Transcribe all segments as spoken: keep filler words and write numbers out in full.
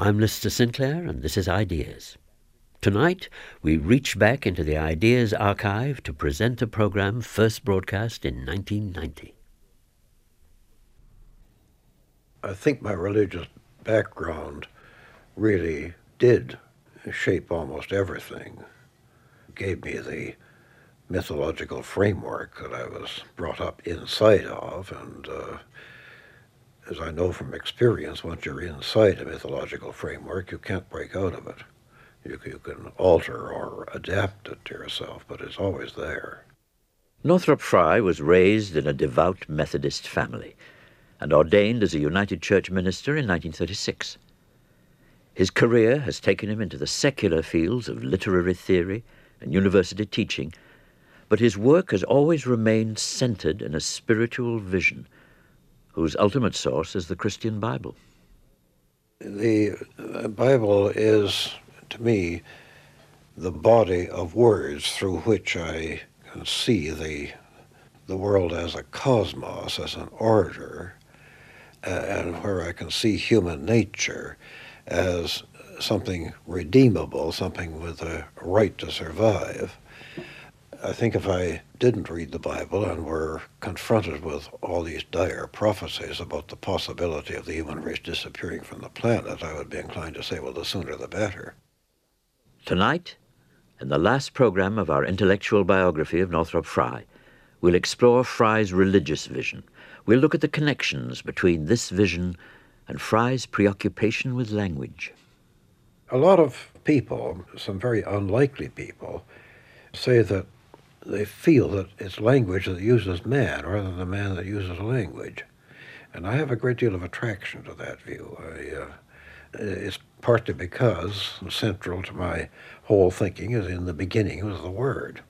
I'm Lister Sinclair, and this is Ideas. Tonight, we reach back into the Ideas archive to present a programme first broadcast in nineteen ninety. I think my religious background really did shape almost everything. It gave me the mythological framework that I was brought up inside of, and uh, as I know from experience, once you're inside a mythological framework, you can't break out of it. You, you can alter or adapt it to yourself, but it's always there. Northrop Frye was raised in a devout Methodist family and ordained as a United Church minister in nineteen thirty-six. His career has taken him into the secular fields of literary theory and university teaching, but his work has always remained centered in a spiritual vision, whose ultimate source is the Christian Bible. The Bible is, to me, the body of words through which I can see the, the world as a cosmos, as an order, uh, and where I can see human nature as something redeemable, something with a right to survive. I think if I didn't read the Bible and were confronted with all these dire prophecies about the possibility of the human race disappearing from the planet, I would be inclined to say, well, the sooner the better. Tonight, in the last program of our intellectual biography of Northrop Frye, we'll explore Frye's religious vision. We'll look at the connections between this vision and Frye's preoccupation with language. A lot of people, some very unlikely people, say that they feel that it's language that uses man rather than the man that uses language. And I have a great deal of attraction to that view. I, uh, it's partly because central to my whole thinking is in the beginning was the Word.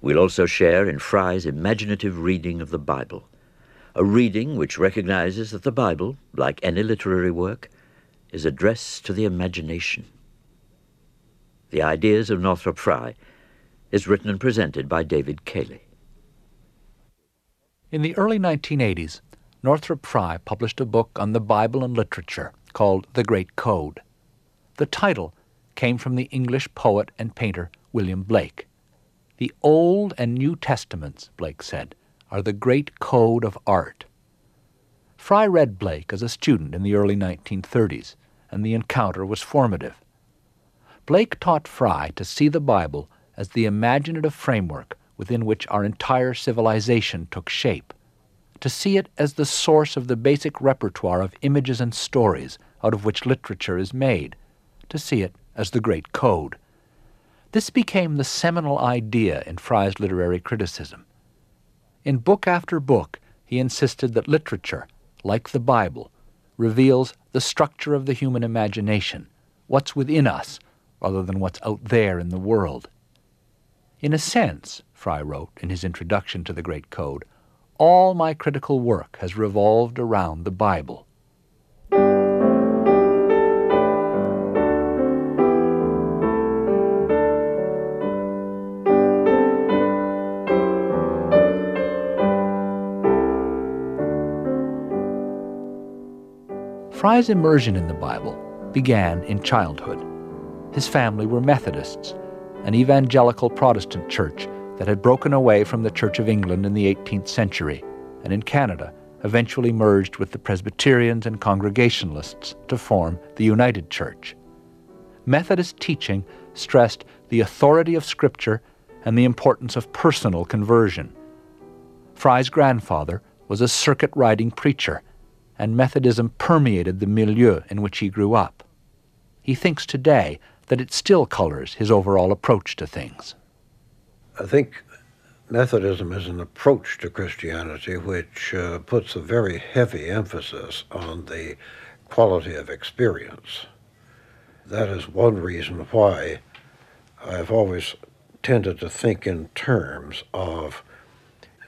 We'll also share in Frye's imaginative reading of the Bible, a reading which recognizes that the Bible, like any literary work, is addressed to the imagination. The Ideas of Northrop Frye is written and presented by David Cayley. In the early nineteen eighties, Northrop Frye published a book on the Bible and literature called The Great Code. The title came from the English poet and painter William Blake. The Old and New Testaments, Blake said, are the great code of art. Frye read Blake as a student in the early nineteen thirties, and the encounter was formative. Blake taught Frye to see the Bible as the imaginative framework within which our entire civilization took shape, to see it as the source of the basic repertoire of images and stories out of which literature is made, to see it as the Great Code. This became the seminal idea in Frye's literary criticism. In book after book, he insisted that literature, like the Bible, reveals the structure of the human imagination, what's within us, rather than what's out there in the world. In a sense, Frye wrote in his introduction to The Great Code, all my critical work has revolved around the Bible. Frye's immersion in the Bible began in childhood. His family were Methodists, an evangelical Protestant church that had broken away from the Church of England in the eighteenth century, and in Canada eventually merged with the Presbyterians and Congregationalists to form the United Church. Methodist teaching stressed the authority of Scripture and the importance of personal conversion. Frye's grandfather was a circuit-riding preacher, and Methodism permeated the milieu in which he grew up. He thinks today that it still colors his overall approach to things. I think Methodism is an approach to Christianity which uh, puts a very heavy emphasis on the quality of experience. That is one reason why I've always tended to think in terms of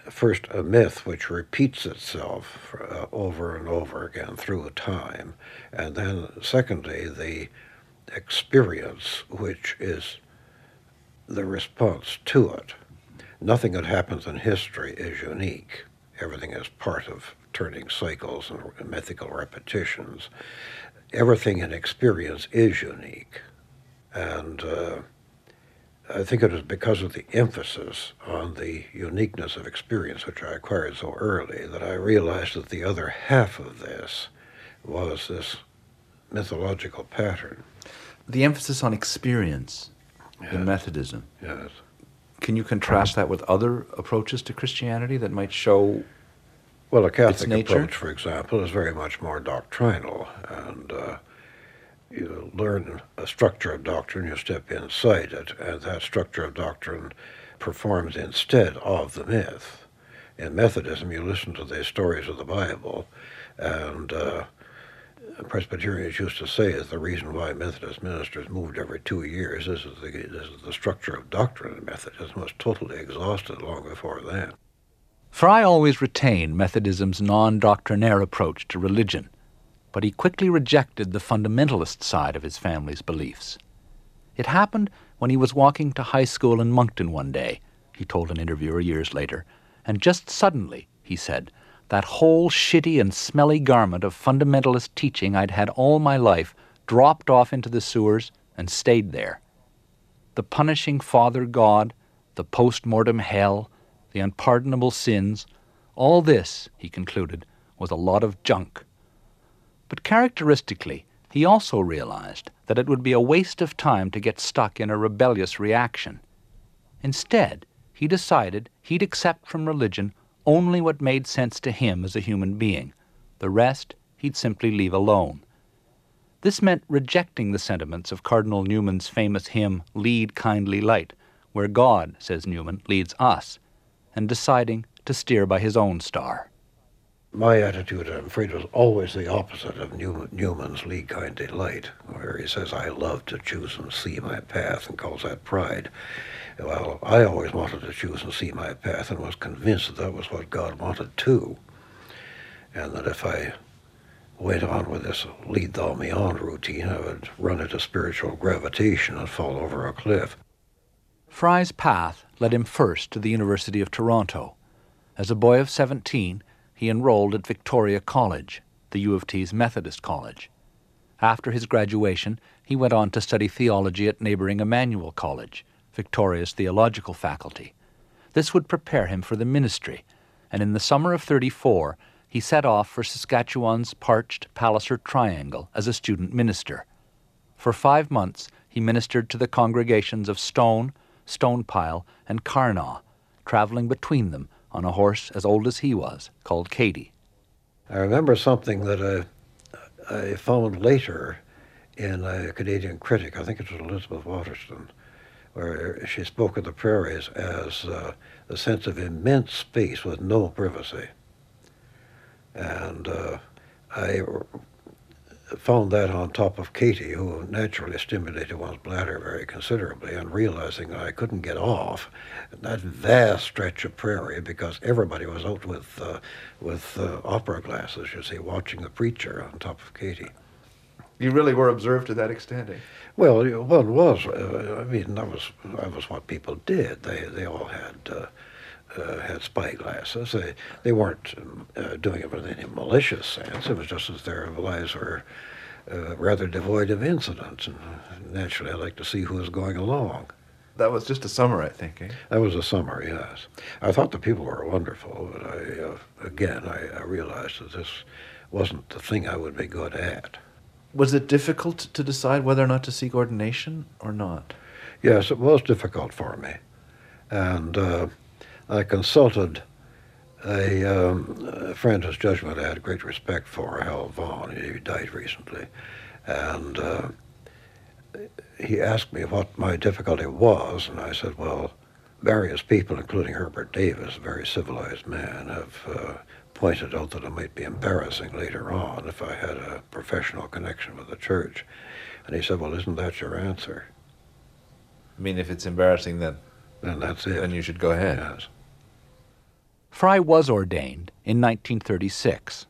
first a myth which repeats itself uh, over and over again through time, and then secondly the experience which is the response to it. Nothing that happens in history is unique. Everything is part of turning cycles and mythical repetitions. Everything in experience is unique. And uh, I think it is because of the emphasis on the uniqueness of experience, which I acquired so early, that I realized that the other half of this was this mythological pattern. The emphasis on experience yes. in Methodism. Yes. Can you contrast that with other approaches to Christianity that might show? Well, a Catholic approach, for example, is very much more doctrinal, and uh, you learn a structure of doctrine, you step inside it, and that structure of doctrine performs instead of the myth. In Methodism, you listen to the stories of the Bible, and uh, Presbyterians used to say that the reason why Methodist ministers moved every two years is that the, this is the structure of doctrine in Methodism was totally exhausted long before then. Frye always retained Methodism's non-doctrinaire approach to religion, but he quickly rejected the fundamentalist side of his family's beliefs. It happened when he was walking to high school in Moncton one day, he told an interviewer years later, and just suddenly, he said, that whole shitty and smelly garment of fundamentalist teaching I'd had all my life dropped off into the sewers and stayed there. The punishing Father God, the post-mortem hell, the unpardonable sins, all this, he concluded, was a lot of junk. But characteristically, he also realized that it would be a waste of time to get stuck in a rebellious reaction. Instead, he decided he'd accept from religion only what made sense to him as a human being. The rest he'd simply leave alone. This meant rejecting the sentiments of Cardinal Newman's famous hymn, Lead Kindly Light, where God, says Newman, leads us, and deciding to steer by his own star. My attitude, I'm afraid, was always the opposite of Newman, Newman's Lead Kindly Light, where he says, I love to choose and see my path, and calls that pride. Well, I always wanted to choose and see my path and was convinced that that was what God wanted too, and that if I went on with this lead thou me on routine, I would run into spiritual gravitation and fall over a cliff. Frye's path led him first to the University of Toronto. As a boy of seventeen, he enrolled at Victoria College, the U of T's Methodist college. After his graduation, he went on to study theology at neighboring Emmanuel College, Victoria's theological faculty. This would prepare him for the ministry, and in the summer of thirty-four, he set off for Saskatchewan's parched Palliser Triangle as a student minister. For five months, he ministered to the congregations of Stone, Stonepile, and Carnaw, traveling between them on a horse as old as he was, called Katie. I remember something that I, I found later in a Canadian critic, I think it was Elizabeth Waterston, where she spoke of the prairies as uh, a sense of immense space with no privacy. And uh, I found that on top of Katie, who naturally stimulated one's bladder very considerably, and realizing that I couldn't get off that vast stretch of prairie because everybody was out with uh, with uh, opera glasses, you see, watching the preacher on top of Katie. You really were observed to that extent, eh? Well, one was. Uh, I mean, that was that was what people did. They they all had. Uh, Uh, had spyglasses. They, they weren't um, uh, doing it with any malicious sense. It was just that their lives were uh, rather devoid of incidents. And naturally, I like to see who was going along. That was just a summer, I think, eh? That was a summer, yes. I thought the people were wonderful, but I, uh, again, I, I realized that this wasn't the thing I would be good at. Was it difficult to decide whether or not to seek ordination or not? Yes, it was difficult for me. And Uh, I consulted a, um, a friend whose judgment I had great respect for, Hal Vaughan. He died recently. And uh, he asked me what my difficulty was, and I said, well, various people, including Herbert Davis, a very civilized man, have uh, pointed out that it might be embarrassing later on if I had a professional connection with the church. And he said, well, isn't that your answer? I mean, if it's embarrassing, then then that's it. Then you should go ahead. Yes. Frye was ordained in nineteen thirty-six.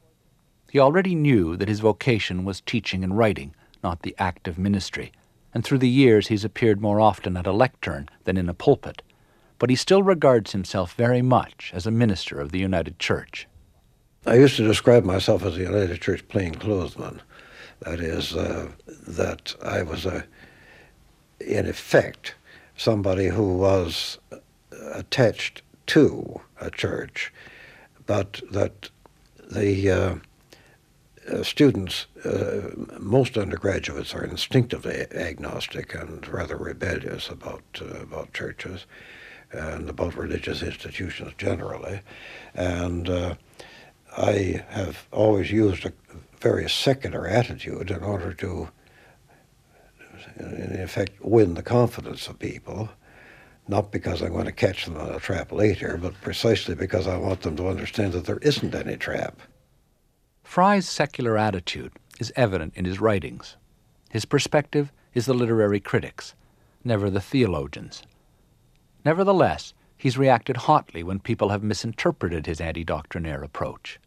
He already knew that his vocation was teaching and writing, not the act of ministry, and through the years he's appeared more often at a lectern than in a pulpit, but he still regards himself very much as a minister of the United Church. I used to describe myself as a United Church plainclothesman. That is, uh, that I was, a, in effect, somebody who was attached to a church, but that the uh, uh, students, uh, most undergraduates, are instinctively agnostic and rather rebellious about uh, about churches and about religious institutions generally. And uh, I have always used a very secular attitude in order to, in effect, win the confidence of people, not because I'm going to catch them on a trap later, but precisely because I want them to understand that there isn't any trap. Frye's secular attitude is evident in his writings. His perspective is the literary critics, never the theologians. Nevertheless, he's reacted hotly when people have misinterpreted his anti-doctrinaire approach.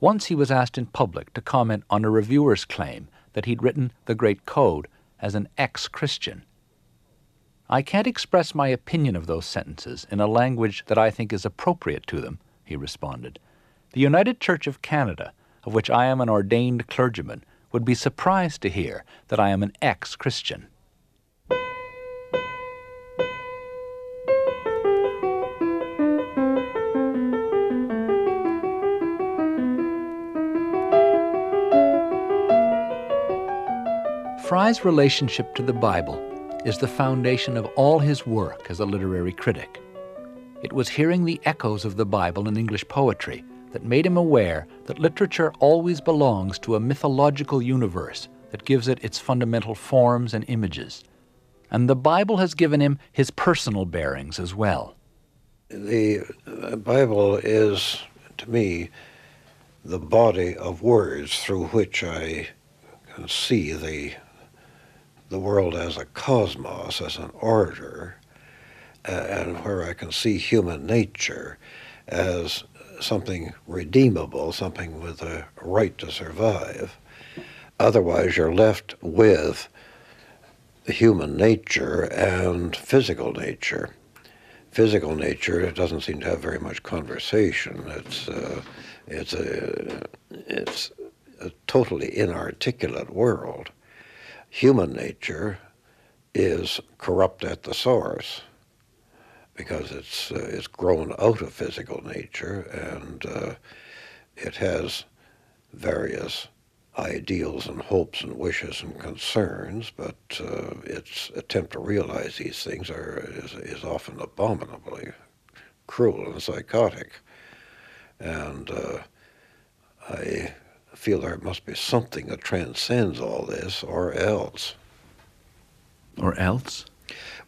Once he was asked in public to comment on a reviewer's claim that he'd written The Great Code as an ex-Christian. "I can't express my opinion of those sentences in a language that I think is appropriate to them," he responded. "The United Church of Canada, of which I am an ordained clergyman, would be surprised to hear that I am an ex-Christian." Frye's relationship to the Bible is the foundation of all his work as a literary critic. It was hearing the echoes of the Bible in English poetry that made him aware that literature always belongs to a mythological universe that gives it its fundamental forms and images. And the Bible has given him his personal bearings as well. The Bible is, to me, the body of words through which I can see the the world as a cosmos, as an order, uh, and where I can see human nature as something redeemable, something with a right to survive. Otherwise, you're left with human nature and physical nature. Physical nature, it doesn't seem to have very much conversation. It's uh, it's a it's a totally inarticulate world. Human nature is corrupt at the source because it's uh, it's grown out of physical nature, and uh, it has various ideals and hopes and wishes and concerns, but uh, its attempt to realize these things are is, is often abominably cruel and psychotic. And uh, I feel there must be something that transcends all this, or else. Or else?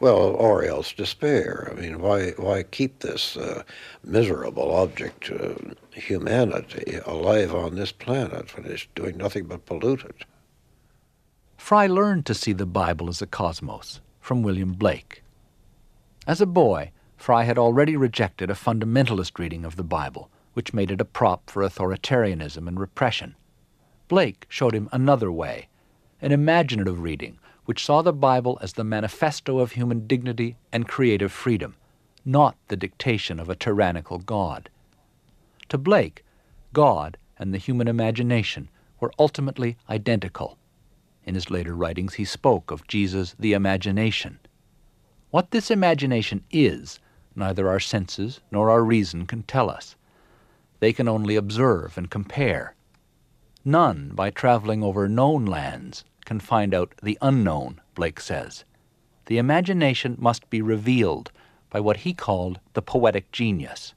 Well, or else despair. I mean, why why keep this uh, miserable object, uh, humanity, alive on this planet when it's doing nothing but pollute it? Frye learned to see the Bible as a cosmos from William Blake. As a boy, Frye had already rejected a fundamentalist reading of the Bible, which made it a prop for authoritarianism and repression. Blake showed him another way, an imaginative reading which saw the Bible as the manifesto of human dignity and creative freedom, not the dictation of a tyrannical God. To Blake, God and the human imagination were ultimately identical. In his later writings, he spoke of Jesus, the imagination. What this imagination is, neither our senses nor our reason can tell us. They can only observe and compare. None, by traveling over known lands, can find out the unknown, Blake says. The imagination must be revealed by what he called the poetic genius.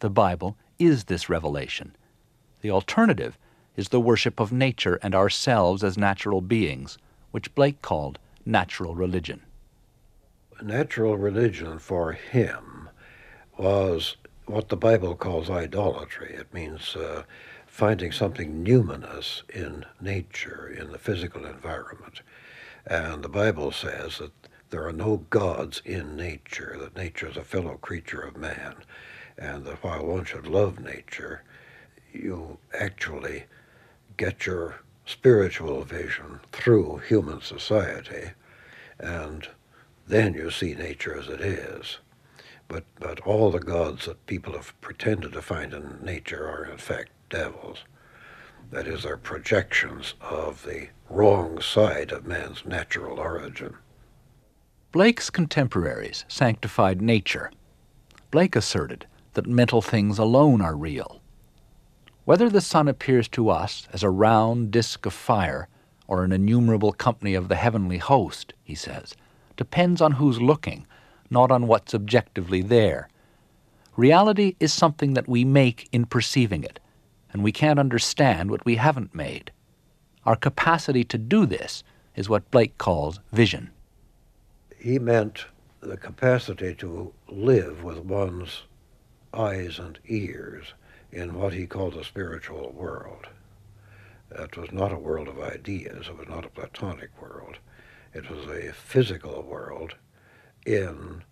The Bible is this revelation. The alternative is the worship of nature and ourselves as natural beings, which Blake called natural religion. Natural religion for him was what the Bible calls idolatry. It means uh, finding something numinous in nature, in the physical environment. And the Bible says that there are no gods in nature, that nature is a fellow creature of man, and that while one should love nature, you actually get your spiritual vision through human society, and then you see nature as it is. But, but all the gods that people have pretended to find in nature are in fact devils. That is, they're projections of the wrong side of man's natural origin. Blake's contemporaries sanctified nature. Blake asserted that mental things alone are real. Whether the sun appears to us as a round disk of fire or an innumerable company of the heavenly host, he says, depends on who's looking, not on what's objectively there. Reality is something that we make in perceiving it, and we can't understand what we haven't made. Our capacity to do this is what Blake calls vision. He meant the capacity to live with one's eyes and ears in what he called the spiritual world. It was not a world of ideas. It was not a Platonic world. It was a physical world in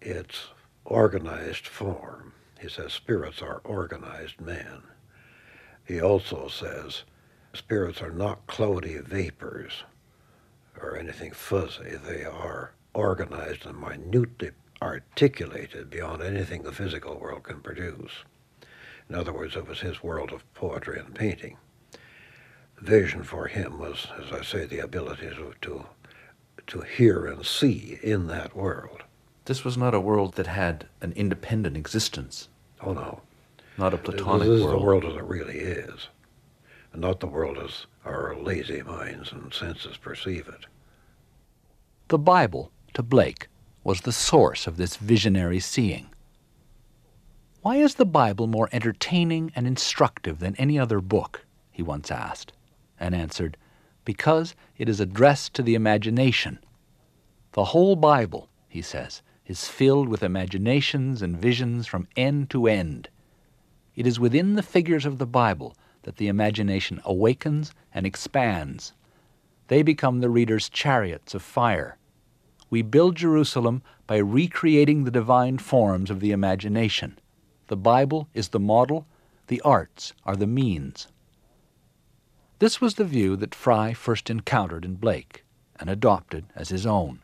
its organized form. He says spirits are organized men. He also says spirits are not cloudy vapors or anything fuzzy. They are organized and minutely articulated beyond anything the physical world can produce. In other words, it was his world of poetry and painting. Vision for him was, as I say, the ability to, to to hear and see in that world. This was not a world that had an independent existence. Oh, no. Not a Platonic world. This is the world as it really is, and not the world as our lazy minds and senses perceive it. The Bible, to Blake, was the source of this visionary seeing. Why is the Bible more entertaining and instructive than any other book, he once asked, and answered, because it is addressed to the imagination. The whole Bible, he says, is filled with imaginations and visions from end to end. It is within the figures of the Bible that the imagination awakens and expands. They become the reader's chariots of fire. We build Jerusalem by recreating the divine forms of the imagination. The Bible is the model, the arts are the means. This was the view that Frye first encountered in Blake and adopted as his own.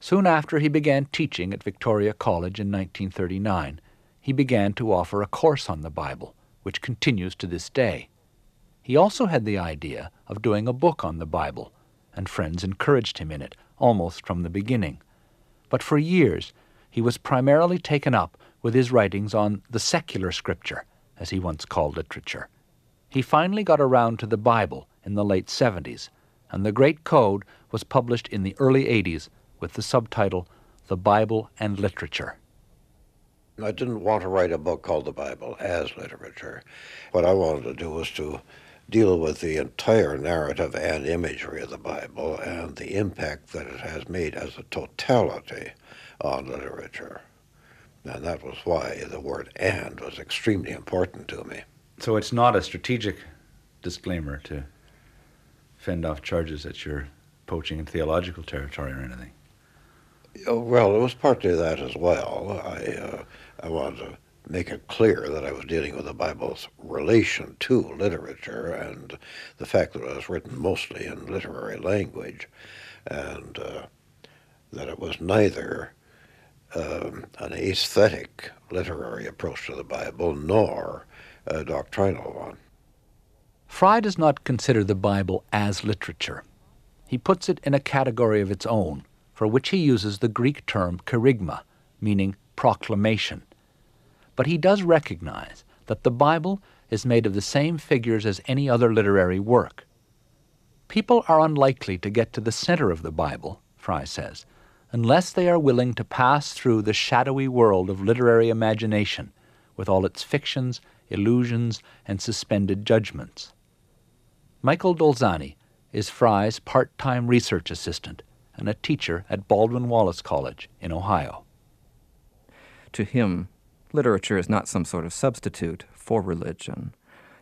Soon after he began teaching at Victoria College in nineteen thirty-nine, he began to offer a course on the Bible, which continues to this day. He also had the idea of doing a book on the Bible, and friends encouraged him in it almost from the beginning. But for years, he was primarily taken up with his writings on the secular scripture, as he once called literature. He finally got around to the Bible in the late seventies, and The Great Code was published in the early eighties with the subtitle, The Bible and Literature. I didn't want to write a book called The Bible as Literature. What I wanted to do was to deal with the entire narrative and imagery of the Bible and the impact that it has made as a totality on literature. And that was why the word "and" was extremely important to me. So it's not a strategic disclaimer to fend off charges that you're poaching in theological territory or anything. Oh, well, it was partly that as well. I uh, I wanted to make it clear that I was dealing with the Bible's relation to literature and the fact that it was written mostly in literary language, and uh, that it was neither um, an aesthetic literary approach to the Bible nor a doctrinal one. Frye does not consider the Bible as literature. He puts it in a category of its own, for which he uses the Greek term kerygma, meaning proclamation. But he does recognize that the Bible is made of the same figures as any other literary work. People are unlikely to get to the center of the Bible, Frye says, unless they are willing to pass through the shadowy world of literary imagination with all its fictions, illusions, and suspended judgments. Michael Dolzani is Frye's part-time research assistant and a teacher at Baldwin Wallace College in Ohio. To him, literature is not some sort of substitute for religion.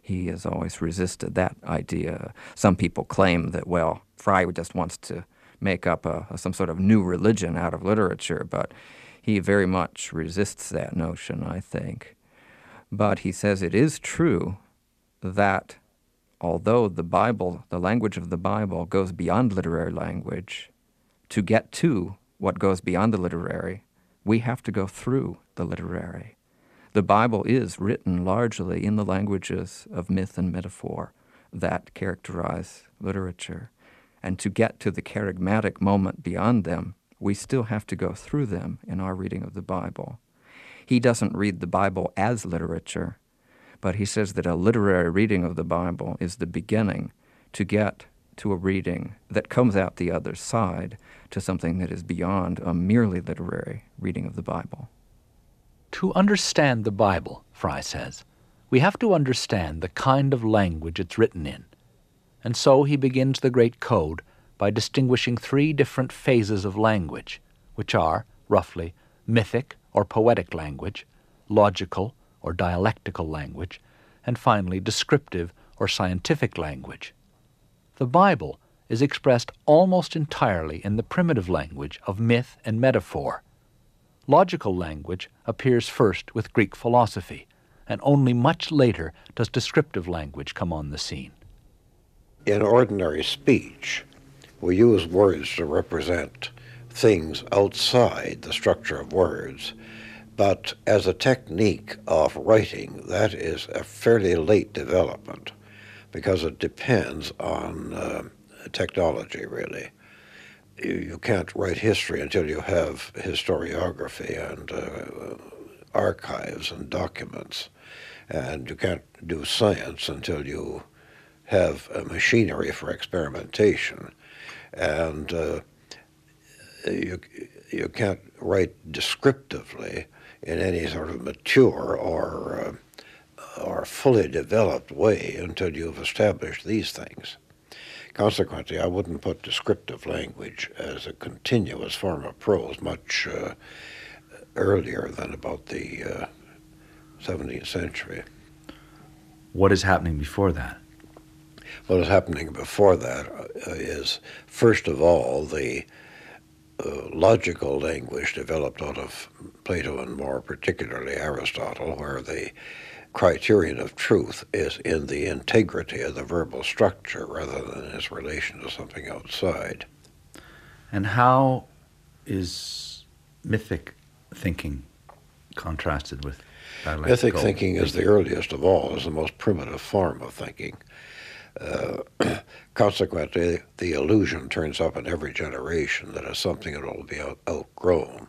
He has always resisted that idea. Some people claim that, well, Frye just wants to make up a, some sort of new religion out of literature, but he very much resists that notion, I think. But he says it is true that although the Bible, the language of the Bible, goes beyond literary language, to get to what goes beyond the literary, We have to go through the literary. The Bible is written largely in the languages of myth and metaphor that characterize literature. And to get to the charagmatic moment beyond them, we still have to go through them in our reading of the Bible. He doesn't read the Bible as literature, but he says that a literary reading of the Bible is the beginning to get to a reading that comes out the other side to something that is beyond a merely literary reading of the Bible. To understand the Bible, Frye says, we have to understand the kind of language it's written in. And so he begins The Great Code by distinguishing three different phases of language, which are, roughly, mythic or poetic language, logical or dialectical language, and finally descriptive or scientific language. The Bible is expressed almost entirely in the primitive language of myth and metaphor. Logical language appears first with Greek philosophy, and only much later does descriptive language come on the scene. In ordinary speech, we use words to represent things outside the structure of words, but as a technique of writing, that is a fairly late development, because it depends on uh, technology, really. You, you can't write history until you have historiography and uh, archives and documents, and you can't do science until you have a machinery for experimentation, and uh, you, you can't write descriptively in any sort of mature or uh, or fully developed way until you've established these things. Consequently, I wouldn't put descriptive language as a continuous form of prose much uh, earlier than about the uh, seventeenth century. What is happening before that? What is happening before that is, first of all, the Uh, logical language developed out of Plato and more particularly Aristotle, where the criterion of truth is in the integrity of the verbal structure rather than its relation to something outside. And how is mythic thinking contrasted with dialectical? Mythic thinking is the earliest of all, is the most primitive form of thinking. Uh, consequently, the illusion turns up in every generation that it's something that will be out, outgrown.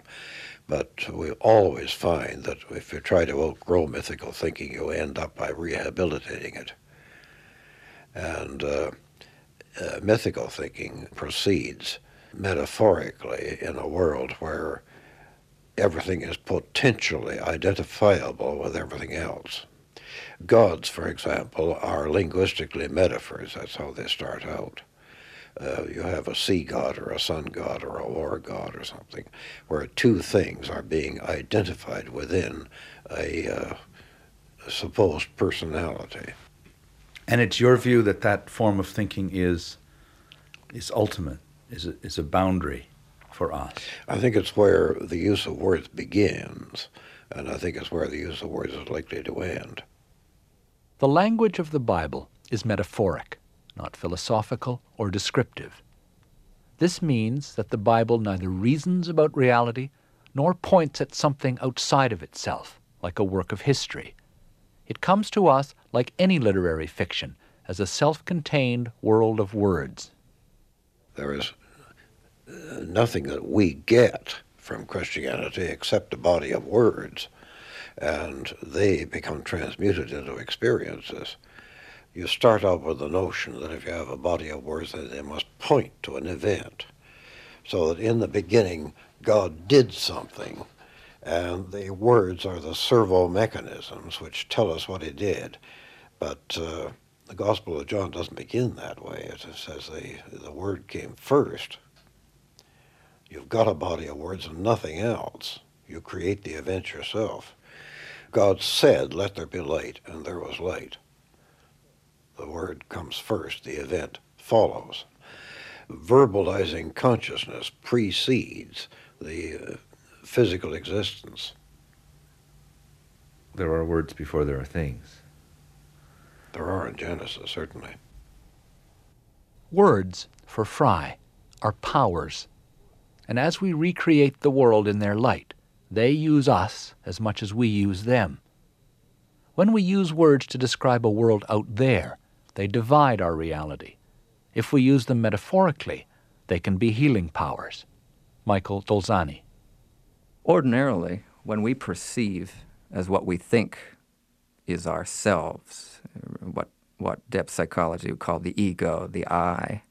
But we always find that if you try to outgrow mythical thinking, you end up by rehabilitating it. And uh, uh, mythical thinking proceeds metaphorically in a world where everything is potentially identifiable with everything else. Gods, for example, are linguistically metaphors. That's how they start out. Uh, you have a sea god or a sun god or a war god or something, where two things are being identified within a uh, supposed personality. And it's your view that that form of thinking is is ultimate, is a, is a boundary for us? I think it's where the use of words begins, and I think it's where the use of words is likely to end. The language of the Bible is metaphoric, not philosophical or descriptive. This means that the Bible neither reasons about reality nor points at something outside of itself, like a work of history. It comes to us, like any literary fiction, as a self-contained world of words. There is nothing that we get from Christianity except a body of words, and they become transmuted into experiences. You start out with the notion that if you have a body of words, that they must point to an event. So that in the beginning, God did something, and the words are the servo mechanisms which tell us what he did. But uh, the Gospel of John doesn't begin that way. It says the, the word came first. You've got a body of words and nothing else. You create the event yourself. God said, "Let there be light," and there was light. The word comes first, the event follows. Verbalizing consciousness precedes the uh, physical existence. There are words before there are things. There are in Genesis, certainly. Words, for Frye, are powers, and as we recreate the world in their light, They use us as much as we use them. When we use words to describe a world out there, they divide our reality. If we use them metaphorically, they can be healing powers. Michael Dolzani. Ordinarily, when we perceive as what we think is ourselves, what, what depth psychology would call the ego, the I,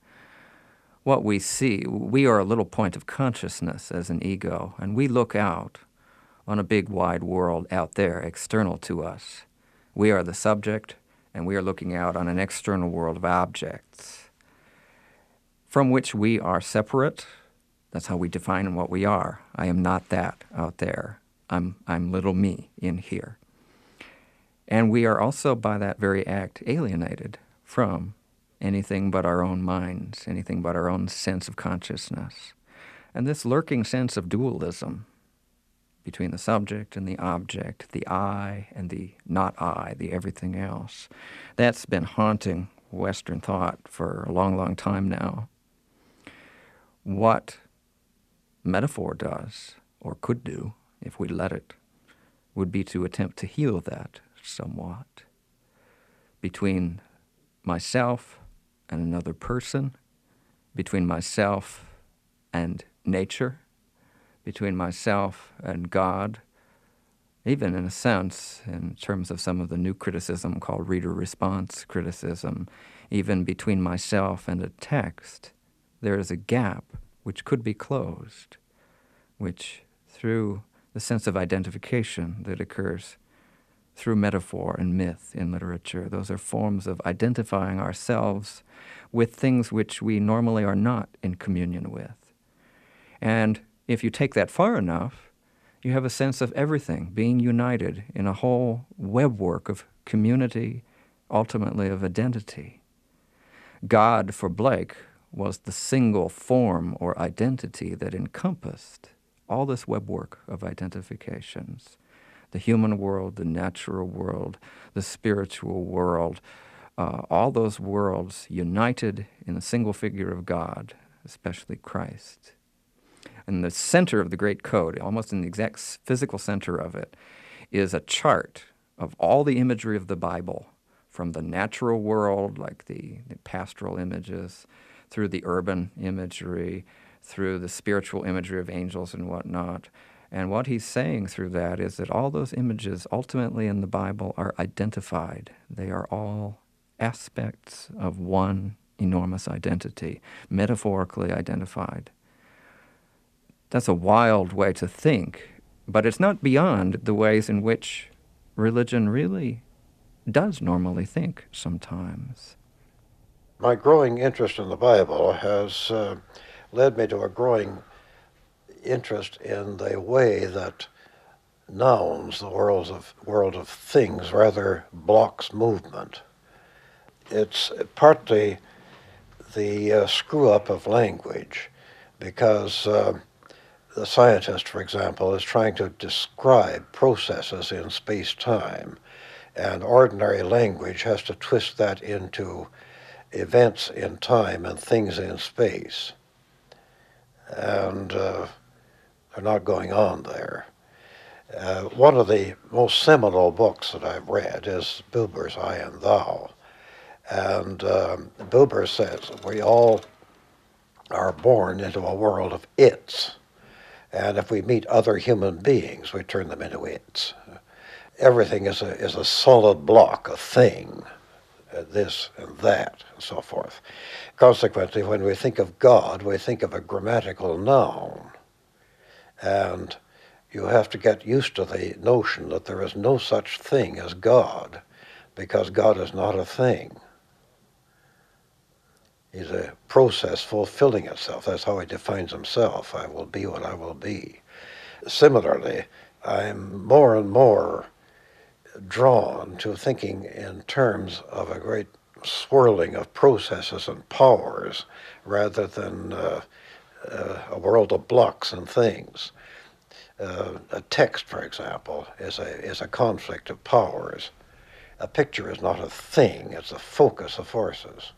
what we see, we are a little point of consciousness as an ego, and we look out on a big wide world out there external to us. We are the subject, and we are looking out on an external world of objects from which we are separate. That's how we define what we are. I am not that out there. I'm, I'm little me in here. And we are also, by that very act, alienated from anything but our own minds, anything but our own sense of consciousness. And this lurking sense of dualism between the subject and the object, the I and the not I, the everything else, that's been haunting Western thought for a long, long time now. What metaphor does, or could do, if we let it, would be to attempt to heal that somewhat between myself and another person, between myself and nature, between myself and God, even in a sense, in terms of some of the new criticism called reader response criticism, even between myself and a text, there is a gap which could be closed, which through the sense of identification that occurs through metaphor and myth in literature. Those are forms of identifying ourselves with things which we normally are not in communion with. And if you take that far enough, you have a sense of everything being united in a whole webwork of community, ultimately of identity. God, for Blake, was the single form or identity that encompassed all this webwork of identifications. The human world, the natural world, the spiritual world, uh, all those worlds united in the single figure of God, especially Christ. And the center of the Great Code, almost in the exact physical center of it, is a chart of all the imagery of the Bible, from the natural world, like the, the pastoral images, through the urban imagery, through the spiritual imagery of angels and whatnot. And what he's saying through that is that all those images ultimately in the Bible are identified. They are all aspects of one enormous identity, metaphorically identified. That's a wild way to think, but it's not beyond the ways in which religion really does normally think sometimes. My growing interest in the Bible has uh, led me to a growing interest in the way that nouns, the world of, world of things, rather blocks movement. It's partly the uh, screw-up of language, because uh, the scientist, for example, is trying to describe processes in space-time, and ordinary language has to twist that into events in time and things in space. And uh, they're not going on there. Uh, one of the most seminal books that I've read is Buber's I Am Thou. And um, Buber says we all are born into a world of its. And if we meet other human beings, we turn them into its. Everything is a, is a solid block, a thing, uh, this and that, and so forth. Consequently, when we think of God, we think of a grammatical noun. And you have to get used to the notion that there is no such thing as God, because God is not a thing. He's a process fulfilling itself. That's how he defines himself. I will be what I will be. Similarly, I'm more and more drawn to thinking in terms of a great swirling of processes and powers rather than uh, Uh, a world of blocks and things. Uh, a text, for example, is a, is a conflict of powers. A picture is not a thing, it's a focus of forces.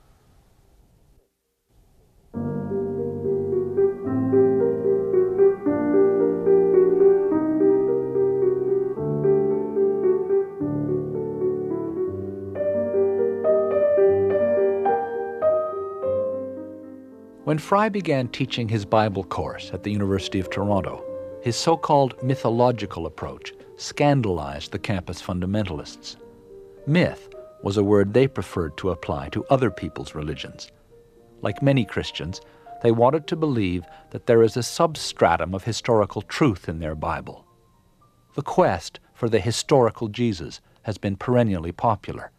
When Frye began teaching his Bible course at the University of Toronto, his so-called mythological approach scandalized the campus fundamentalists. Myth was a word they preferred to apply to other people's religions. Like many Christians, they wanted to believe that there is a substratum of historical truth in their Bible. The quest for the historical Jesus has been perennially popular.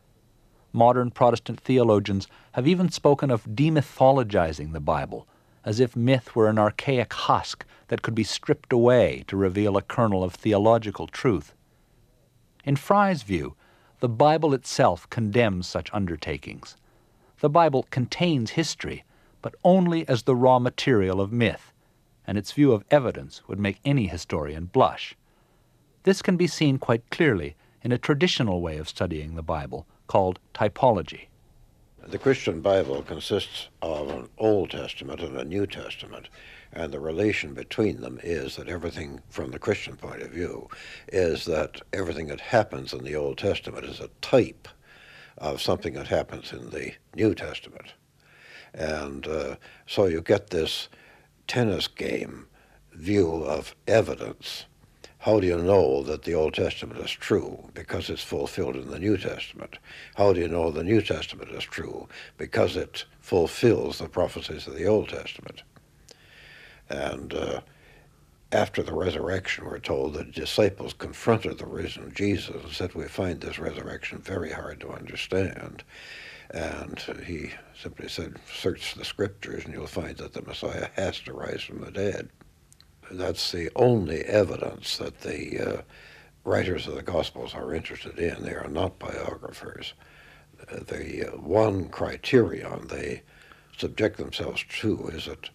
Modern Protestant theologians have even spoken of demythologizing the Bible, as if myth were an archaic husk that could be stripped away to reveal a kernel of theological truth. In Frye's view, the Bible itself condemns such undertakings. The Bible contains history, but only as the raw material of myth, and its view of evidence would make any historian blush. This can be seen quite clearly in a traditional way of studying the Bible called typology. The Christian Bible consists of an Old Testament and a New Testament, and the relation between them is that everything, from the Christian point of view, is that everything that happens in the Old Testament is a type of something that happens in the New Testament. And uh, so you get this tennis game view of evidence. How do you know that the Old Testament is true? Because it's fulfilled in the New Testament. How do you know the New Testament is true? Because it fulfills the prophecies of the Old Testament. And uh, after the resurrection, we're told the disciples confronted the risen Jesus and said, we find this resurrection very hard to understand. And he simply said, search the scriptures and you'll find that the Messiah has to rise from the dead. That's the only evidence that the uh, writers of the Gospels are interested in. They are not biographers. The uh, one criterion they subject themselves to is that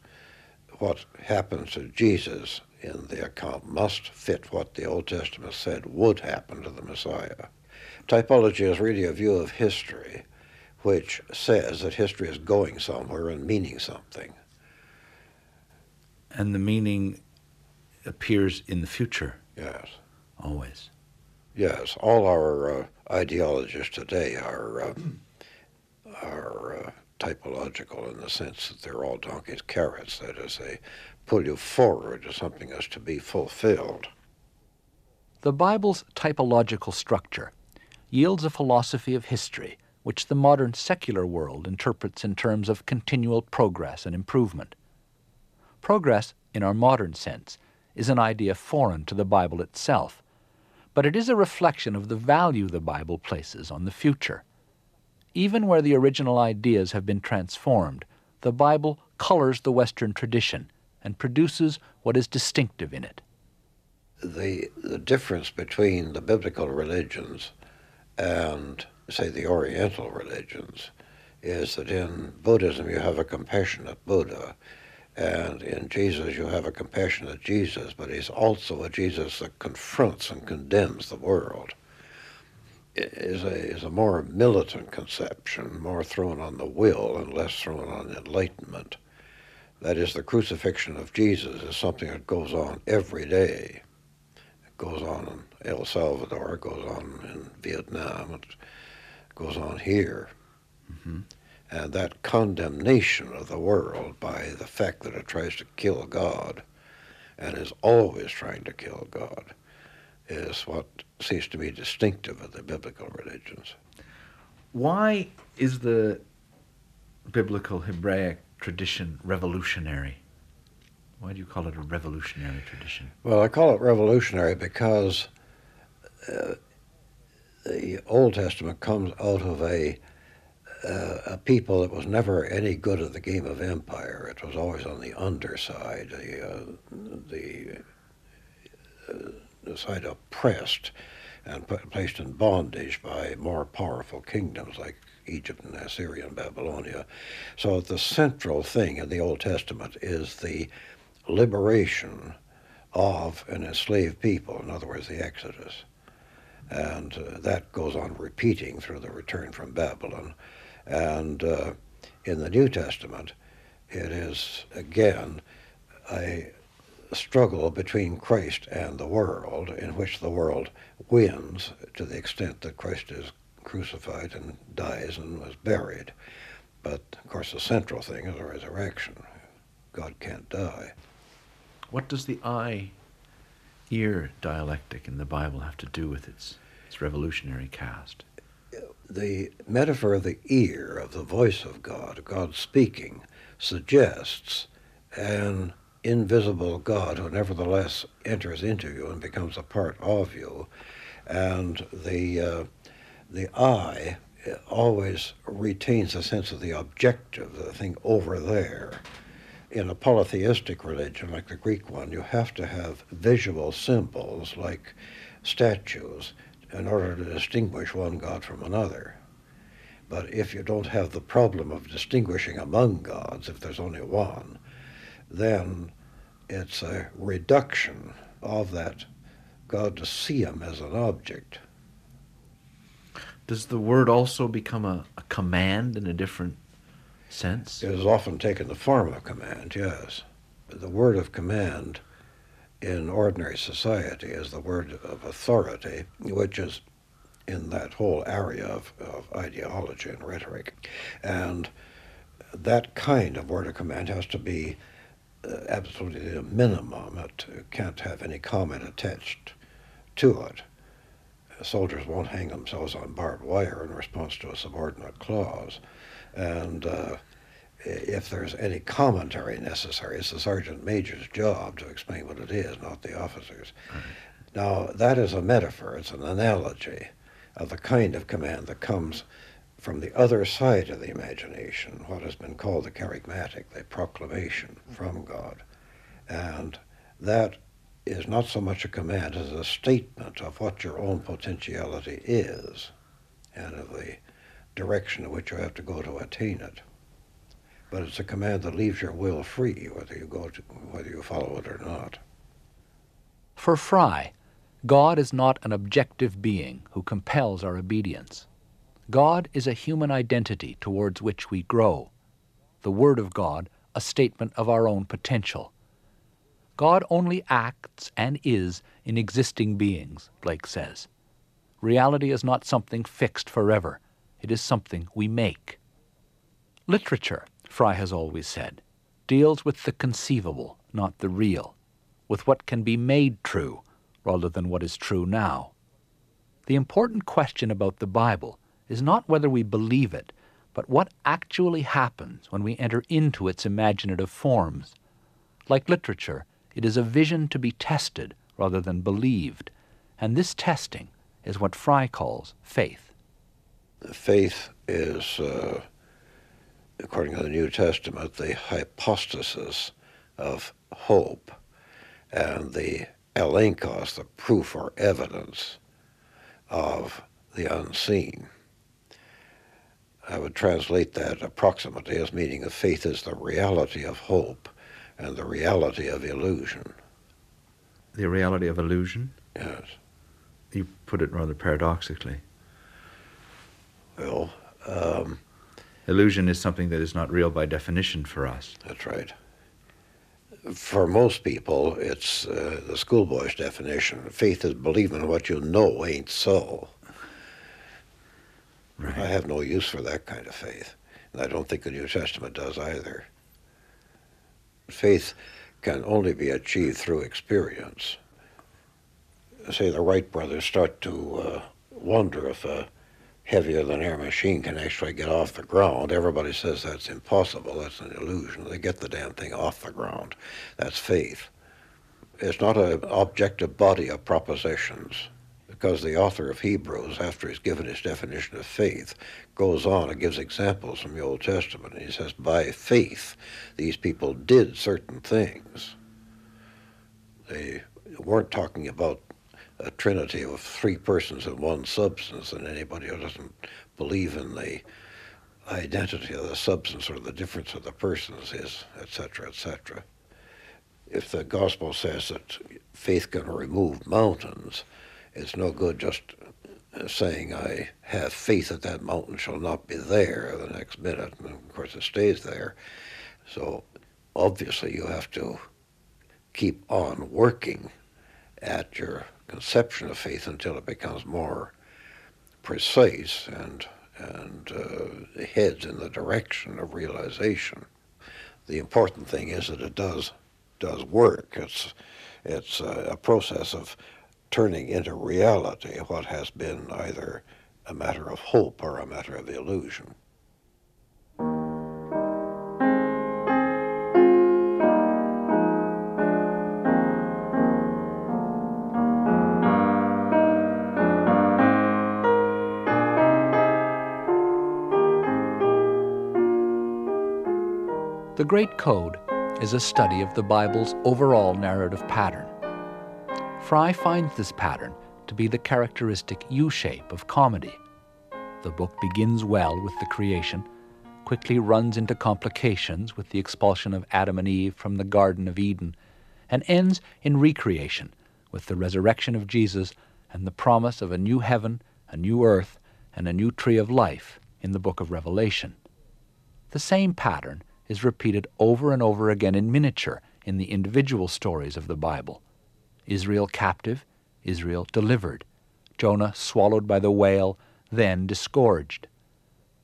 what happens to Jesus in the account must fit what the Old Testament said would happen to the Messiah. Typology is really a view of history which says that history is going somewhere and meaning something. And the meaning appears in the future. Yes. Always. Yes. All our uh, ideologies today are, uh, are uh, typological in the sense that they're all donkey's carrots. That is, they pull you forward to something that's to be fulfilled. The Bible's typological structure yields a philosophy of history which the modern secular world interprets in terms of continual progress and improvement. Progress, in our modern sense, is an idea foreign to the Bible itself, but it is a reflection of the value the Bible places on the future. Even where the original ideas have been transformed, the Bible colors the Western tradition and produces what is distinctive in it. The, the difference between the biblical religions and, say, the Oriental religions, is that in Buddhism you have a compassionate Buddha, and in Jesus you have a compassionate Jesus, but he's also a Jesus that confronts and condemns the world. It is a, is a more militant conception, more thrown on the will and less thrown on enlightenment. That is, the crucifixion of Jesus is something that goes on every day. It goes on in El Salvador, it goes on in Vietnam, it goes on here. Mm-hmm. And that condemnation of the world by the fact that it tries to kill God and is always trying to kill God is what seems to be distinctive of the biblical religions. Why is the biblical Hebraic tradition revolutionary? Why do you call it a revolutionary tradition? Well, I call it revolutionary because uh, the Old Testament comes out of a, uh, a people that was never any good at the game of empire. It was always on the underside, the, uh, the, uh, the side oppressed and put, placed in bondage by more powerful kingdoms like Egypt and Assyria and Babylonia. So the central thing in the Old Testament is the liberation of an enslaved people, in other words, the Exodus. And uh, that goes on repeating through the return from Babylon. And uh, in the New Testament, it is, again, a struggle between Christ and the world, in which the world wins to the extent that Christ is crucified and dies and was buried. But, of course, the central thing is the resurrection. God can't die. What does the eye-ear dialectic in the Bible have to do with its, its revolutionary cast? The metaphor of the ear, of the voice of God, God speaking, suggests an invisible God who nevertheless enters into you and becomes a part of you. And the, uh, the eye always retains a sense of the objective, the thing over there. In a polytheistic religion like the Greek one, you have to have visual symbols like statues in order to distinguish one God from another. But if you don't have the problem of distinguishing among gods, if there's only one, then it's a reduction of that God to see him as an object. Does the word also become a, a command in a different sense? It has often taken the form of command, yes. The word of command in ordinary society is the word of authority, which is in that whole area of, of ideology and rhetoric. And that kind of word of command has to be uh, absolutely a minimum. It can't have any comment attached to it. Soldiers won't hang themselves on barbed wire in response to a subordinate clause. And uh, if there's any commentary necessary, it's the sergeant major's job to explain what it is, not the officer's. Mm-hmm. Now, that is a metaphor. It's an analogy of the kind of command that comes from the other side of the imagination, what has been called the kerygmatic, the proclamation from God. And that is not so much a command as a statement of what your own potentiality is and of the direction in which you have to go to attain it. But it's a command that leaves your will free, whether you go to, whether you follow it or not. For Frye, God is not an objective being who compels our obedience. God is a human identity towards which we grow. The Word of God, a statement of our own potential. God only acts and is in existing beings, Blake says. Reality is not something fixed forever. It is something we make. Literature, Frye has always said, deals with the conceivable, not the real, with what can be made true rather than what is true now. The important question about the Bible is not whether we believe it, but what actually happens when we enter into its imaginative forms. Like literature, it is a vision to be tested rather than believed, and this testing is what Frye calls faith. Faith is, uh, according to the New Testament, the hypostasis of hope and the elenchos, the proof or evidence of the unseen. I would translate that approximately as meaning that faith is the reality of hope and the reality of illusion. The reality of illusion? Yes. You put it rather paradoxically. Well, um... illusion is something that is not real by definition for us. That's right. For most people, it's uh, the schoolboy's definition. Faith is believing what you know ain't so. Right. I have no use for that kind of faith. And I don't think the New Testament does either. Faith can only be achieved through experience. Say the Wright brothers start to uh, wonder if a heavier-than-air machine can actually get off the ground. Everybody says that's impossible, that's an illusion. They get the damn thing off the ground. That's faith. It's not an objective body of propositions, because the author of Hebrews, after he's given his definition of faith, goes on and gives examples from the Old Testament. He says, by faith, these people did certain things. They weren't talking about a trinity of three persons in one substance, and anybody who doesn't believe in the identity of the substance or the difference of the persons is, et cetera, et cetera. If the gospel says that faith can remove mountains, it's no good just saying, I have faith that that mountain shall not be there the next minute, and of course it stays there. So obviously you have to keep on working at your conception of faith until it becomes more precise and, and uh, heads in the direction of realization. The important thing is that it does does work. It's it's a, a process of turning into reality what has been either a matter of hope or a matter of illusion. The Great Code is a study of the Bible's overall narrative pattern. Frye finds this pattern to be the characteristic U-shape of comedy. The book begins well with the creation, quickly runs into complications with the expulsion of Adam and Eve from the Garden of Eden, and ends in recreation with the resurrection of Jesus and the promise of a new heaven, a new earth, and a new tree of life in the book of Revelation. The same pattern is repeated over and over again in miniature in the individual stories of the Bible. Israel captive, Israel delivered, Jonah swallowed by the whale, then disgorged.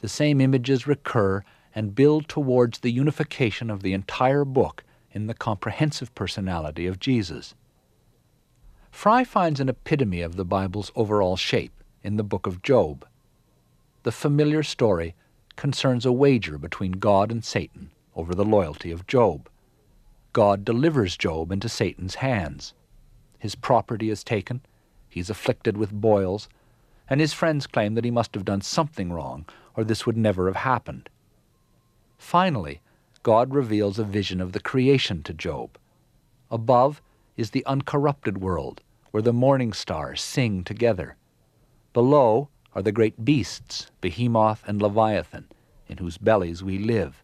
The same images recur and build towards the unification of the entire book in the comprehensive personality of Jesus. Frye finds an epitome of the Bible's overall shape in the book of Job. The familiar story concerns a wager between God and Satan over the loyalty of Job. God delivers Job into Satan's hands. His property is taken, he's afflicted with boils, and his friends claim that he must have done something wrong or this would never have happened. Finally, God reveals a vision of the creation to Job. Above is the uncorrupted world where the morning stars sing together. Below are the great beasts, Behemoth and Leviathan, in whose bellies we live.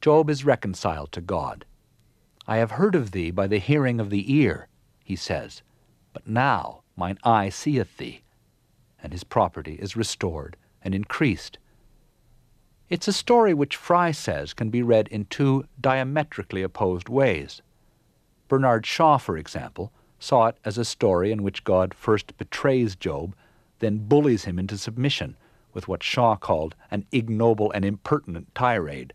Job is reconciled to God. I have heard of thee by the hearing of the ear, he says, but now mine eye seeth thee, and his property is restored and increased. It's a story which Frye says can be read in two diametrically opposed ways. Bernard Shaw, for example, saw it as a story in which God first betrays Job, then bullies him into submission with what Shaw called an ignoble and impertinent tirade.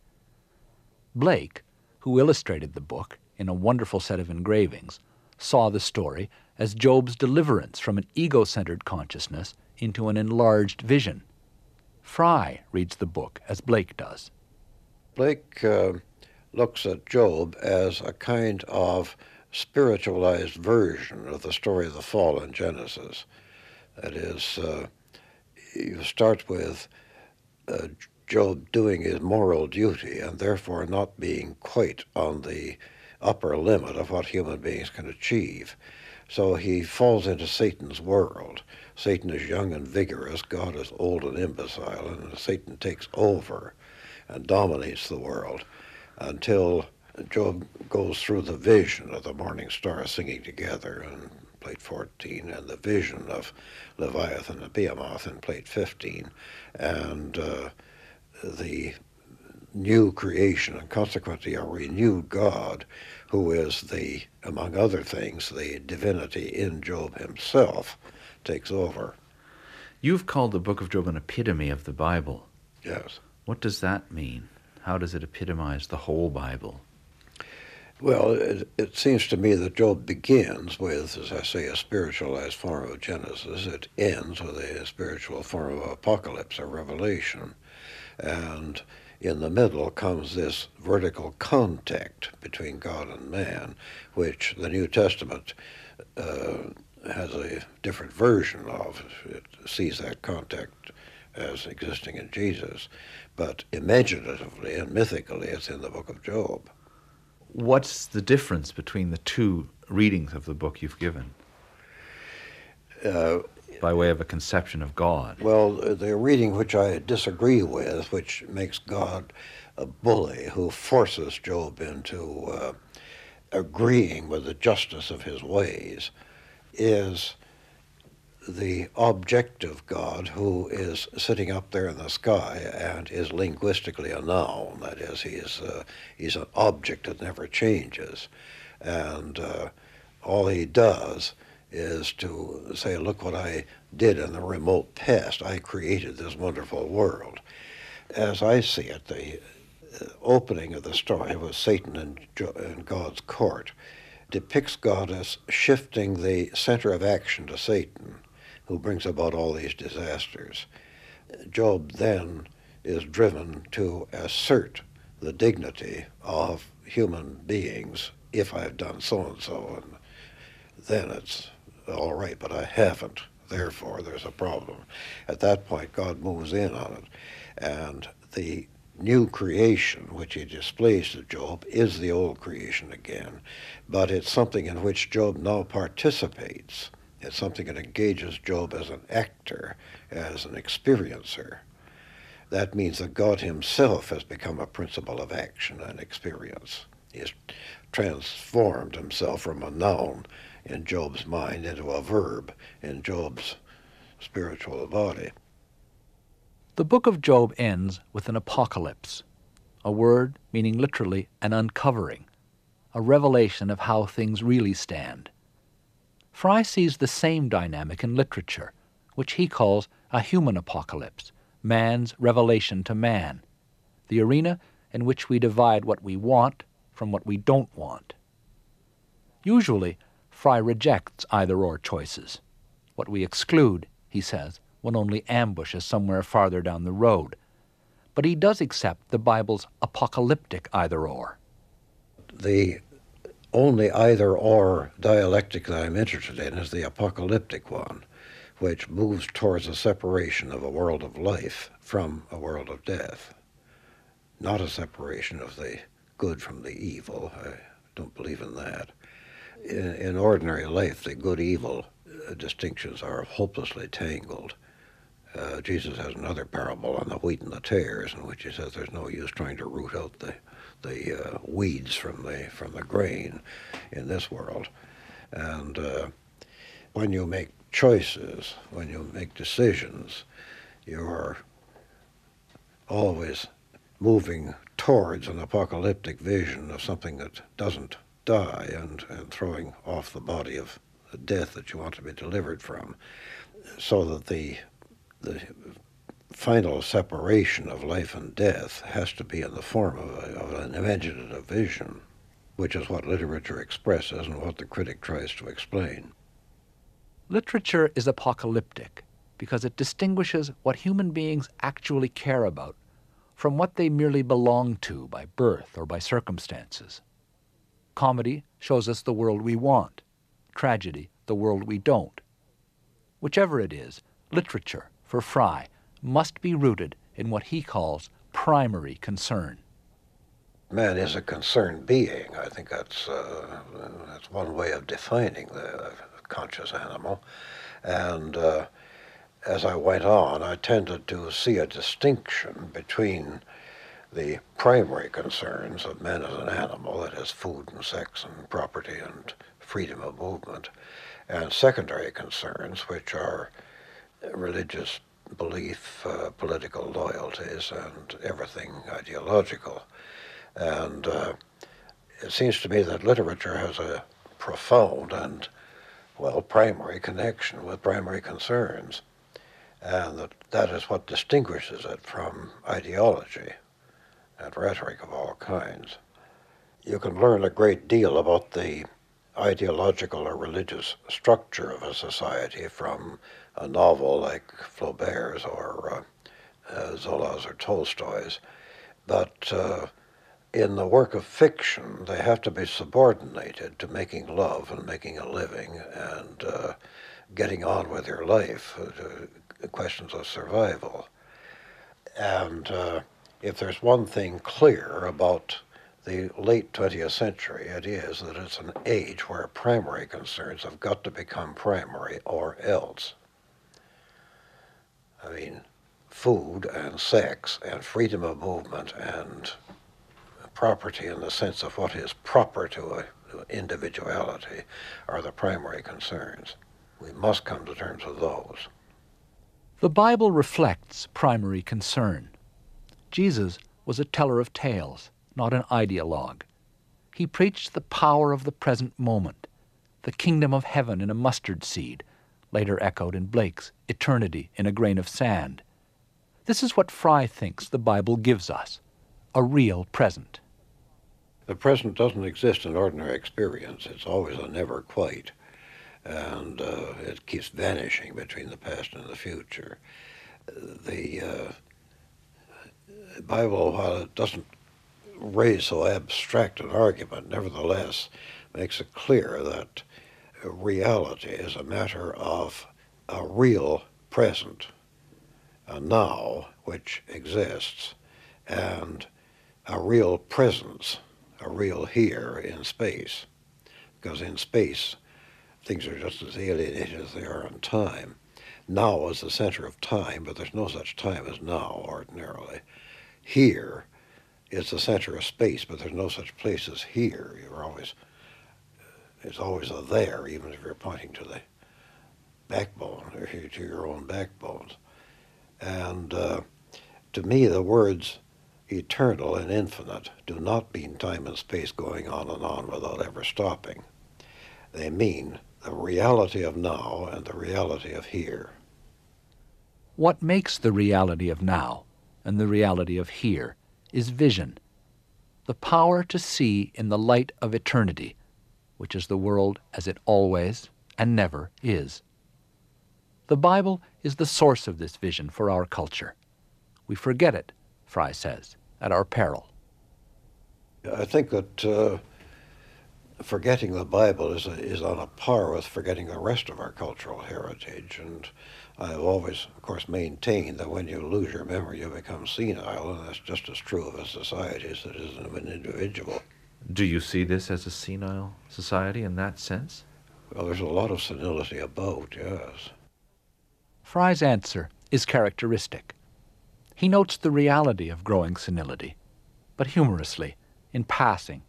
Blake, who illustrated the book in a wonderful set of engravings, saw the story as Job's deliverance from an ego-centered consciousness into an enlarged vision. Frye reads the book as Blake does. Blake uh, looks at Job as a kind of spiritualized version of the story of the fall in Genesis. That is, uh, you start with uh, Job doing his moral duty and therefore not being quite on the upper limit of what human beings can achieve. So he falls into Satan's world. Satan is young and vigorous, God is old and imbecile, and Satan takes over and dominates the world until Job goes through the vision of the morning star singing together and plate fourteen, and the vision of Leviathan and Behemoth in plate fifteen, and uh, the new creation, and consequently a renewed God, who is the, among other things, the divinity in Job himself, takes over. You've called the book of Job an epitome of the Bible. Yes. What does that mean? How does it epitomize the whole Bible? Well, it, it seems to me that Job begins with, as I say, a spiritualized form of Genesis. It ends with a spiritual form of Apocalypse, or Revelation. And in the middle comes this vertical contact between God and man, which the New Testament uh, has a different version of. It sees that contact as existing in Jesus. But imaginatively and mythically, it's in the book of Job. What's the difference between the two readings of the book you've given, uh, by way of a conception of God? Well, the reading which I disagree with, which makes God a bully who forces Job into uh, agreeing with the justice of his ways, is the objective God who is sitting up there in the sky and is linguistically a noun. That is, he is uh, he's an object that never changes. And uh, all he does is to say, look what I did in the remote past. I created this wonderful world. As I see it, the opening of the story was Satan in, jo- in God's court, depicts God as shifting the center of action to Satan, who brings about all these disasters. Job then is driven to assert the dignity of human beings. If I've done so-and-so, and then it's all right, but I haven't. Therefore, there's a problem. At that point, God moves in on it. And the new creation, which he displays to Job, is the old creation again. But it's something in which Job now participates. It's something that engages Job as an actor, as an experiencer. That means that God himself has become a principle of action and experience. He has transformed himself from a noun in Job's mind into a verb in Job's spiritual body. The book of Job ends with an apocalypse, a word meaning literally an uncovering, a revelation of how things really stand. Frye sees the same dynamic in literature, which he calls a human apocalypse, man's revelation to man, the arena in which we divide what we want from what we don't want. Usually, Frye rejects either-or choices. What we exclude, he says, will only ambush us somewhere farther down the road. But he does accept the Bible's apocalyptic either-or. The only either-or dialectic that I'm interested in is the apocalyptic one, which moves towards a separation of a world of life from a world of death. Not a separation of the good from the evil. I don't believe in that. In, in ordinary life, the good-evil distinctions are hopelessly tangled. Uh, Jesus has another parable on the wheat and the tares, in which he says there's no use trying to root out the the uh, weeds from the from the grain in this world. And uh, when you make choices, when you make decisions, you are always moving towards an apocalyptic vision of something that doesn't die and, and throwing off the body of the death that you want to be delivered from, so that the the final separation of life and death has to be in the form of, a, of an imaginative vision, which is what literature expresses and what the critic tries to explain. Literature is apocalyptic because it distinguishes what human beings actually care about from what they merely belong to by birth or by circumstances. Comedy shows us the world we want, tragedy the world we don't. Whichever it is, literature, for Frye, must be rooted in what he calls primary concern. Man is a concerned being. I think that's, uh, that's one way of defining the conscious animal. And uh, as I went on, I tended to see a distinction between the primary concerns of man as an animal, that is food and sex and property and freedom of movement, and secondary concerns, which are religious belief, uh, political loyalties, and everything ideological. And uh, it seems to me that literature has a profound and, well, primary connection with primary concerns, and that that is what distinguishes it from ideology and rhetoric of all kinds. You can learn a great deal about the ideological or religious structure of a society from a novel like Flaubert's or uh, uh, Zola's or Tolstoy's, but uh, in the work of fiction, they have to be subordinated to making love and making a living and uh, getting on with your life, uh, questions of survival. And uh, if there's one thing clear about the late twentieth century, it is that it's an age where primary concerns have got to become primary or else. I mean, food and sex and freedom of movement and property in the sense of what is proper to a, to individuality are the primary concerns. We must come to terms with those. The Bible reflects primary concern. Jesus was a teller of tales, not an ideologue. He preached the power of the present moment, the kingdom of heaven in a mustard seed, later echoed in Blake's eternity in a grain of sand. This is what Frye thinks the Bible gives us, a real present. The present doesn't exist in ordinary experience. It's always a never quite. And uh, it keeps vanishing between the past and the future. The uh, Bible, while it doesn't raise so abstract an argument, nevertheless makes it clear that reality is a matter of a real present, a now which exists, and a real presence, a real here in space. Because in space, things are just as alienated as they are in time. Now is the center of time, but there's no such time as now, ordinarily. Here is the center of space, but there's no such place as here. You're always, it's always a there, even if you're pointing to the backbone, or to your own backbones. And uh, to me, the words eternal and infinite do not mean time and space going on and on without ever stopping. They mean the reality of now and the reality of here. What makes the reality of now and the reality of here is vision, the power to see in the light of eternity, which is the world as it always and never is. The Bible is the source of this vision for our culture. We forget it, Frye says, at our peril. I think that uh, forgetting the Bible is, a, is on a par with forgetting the rest of our cultural heritage. And I've always, of course, maintained that when you lose your memory, you become senile, and that's just as true of a society as it is of an individual. Do you see this as a senile society in that sense? Well, there's a lot of senility about, yes. Frye's answer is characteristic. He notes the reality of growing senility, but humorously, in passing.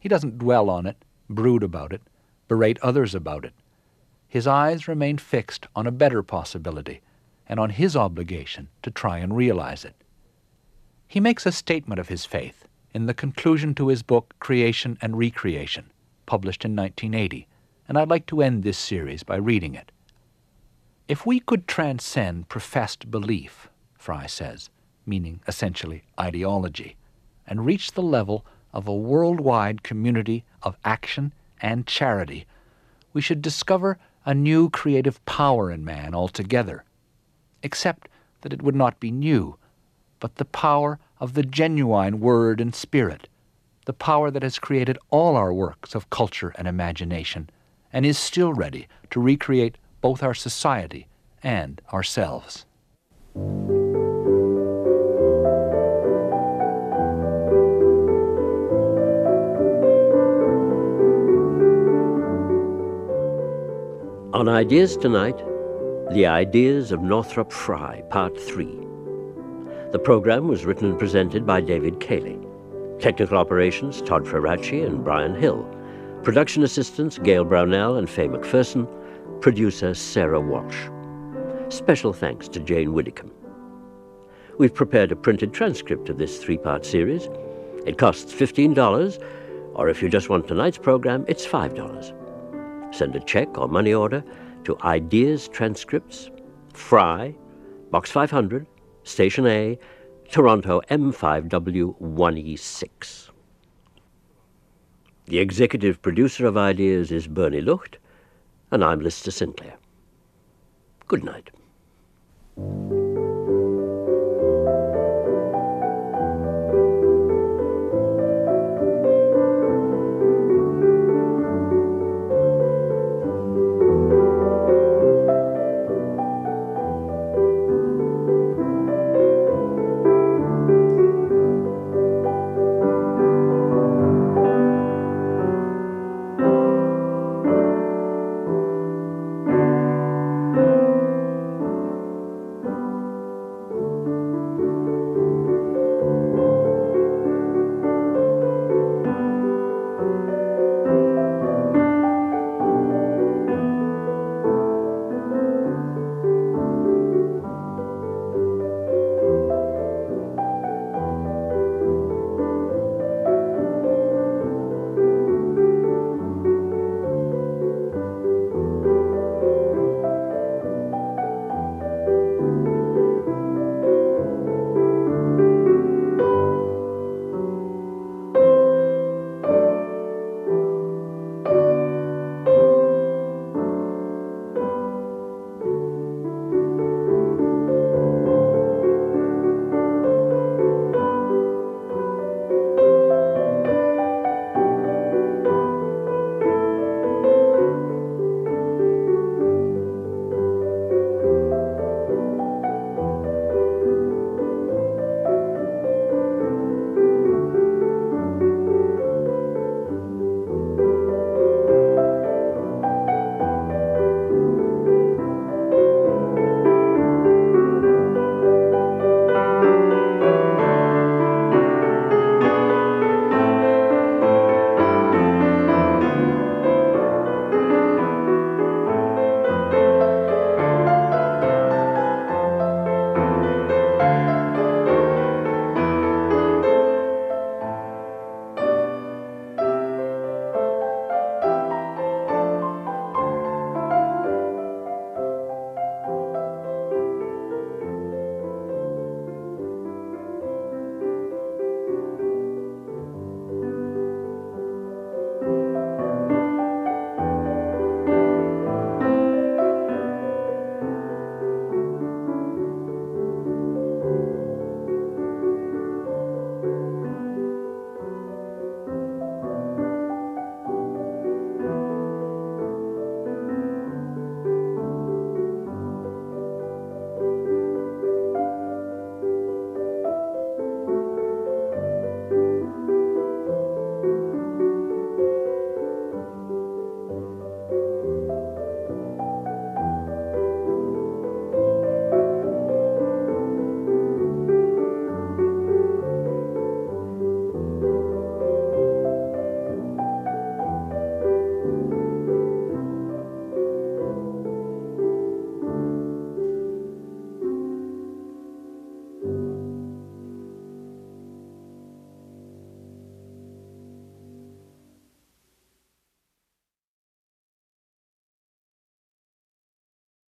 He doesn't dwell on it, brood about it, berate others about it. His eyes remain fixed on a better possibility and on his obligation to try and realize it. He makes a statement of his faith in the conclusion to his book Creation and Recreation, published in nineteen eighty, and I'd like to end this series by reading it. If we could transcend professed belief, Frye says, meaning essentially ideology, and reach the level of a worldwide community of action and charity, we should discover a new creative power in man altogether, except that it would not be new, but the power of the genuine word and spirit, the power that has created all our works of culture and imagination, and is still ready to recreate both our society and ourselves. On Ideas Tonight, the ideas of Northrop Frye, Part three. The program was written and presented by David Cayley. Technical operations, Todd Ferracci and Brian Hill. Production assistants, Gail Brownell and Faye McPherson. Producer Sarah Walsh. Special thanks to Jane Whiddicombe. We've prepared a printed transcript of this three-part series. It costs fifteen dollars, or if you just want tonight's program, it's five dollars. Send a check or money order to Ideas Transcripts, Frye, Box five hundred, Station A, Toronto M five W one E six. The executive producer of Ideas is Bernie Lucht, and I'm Lister Sinclair. Good night.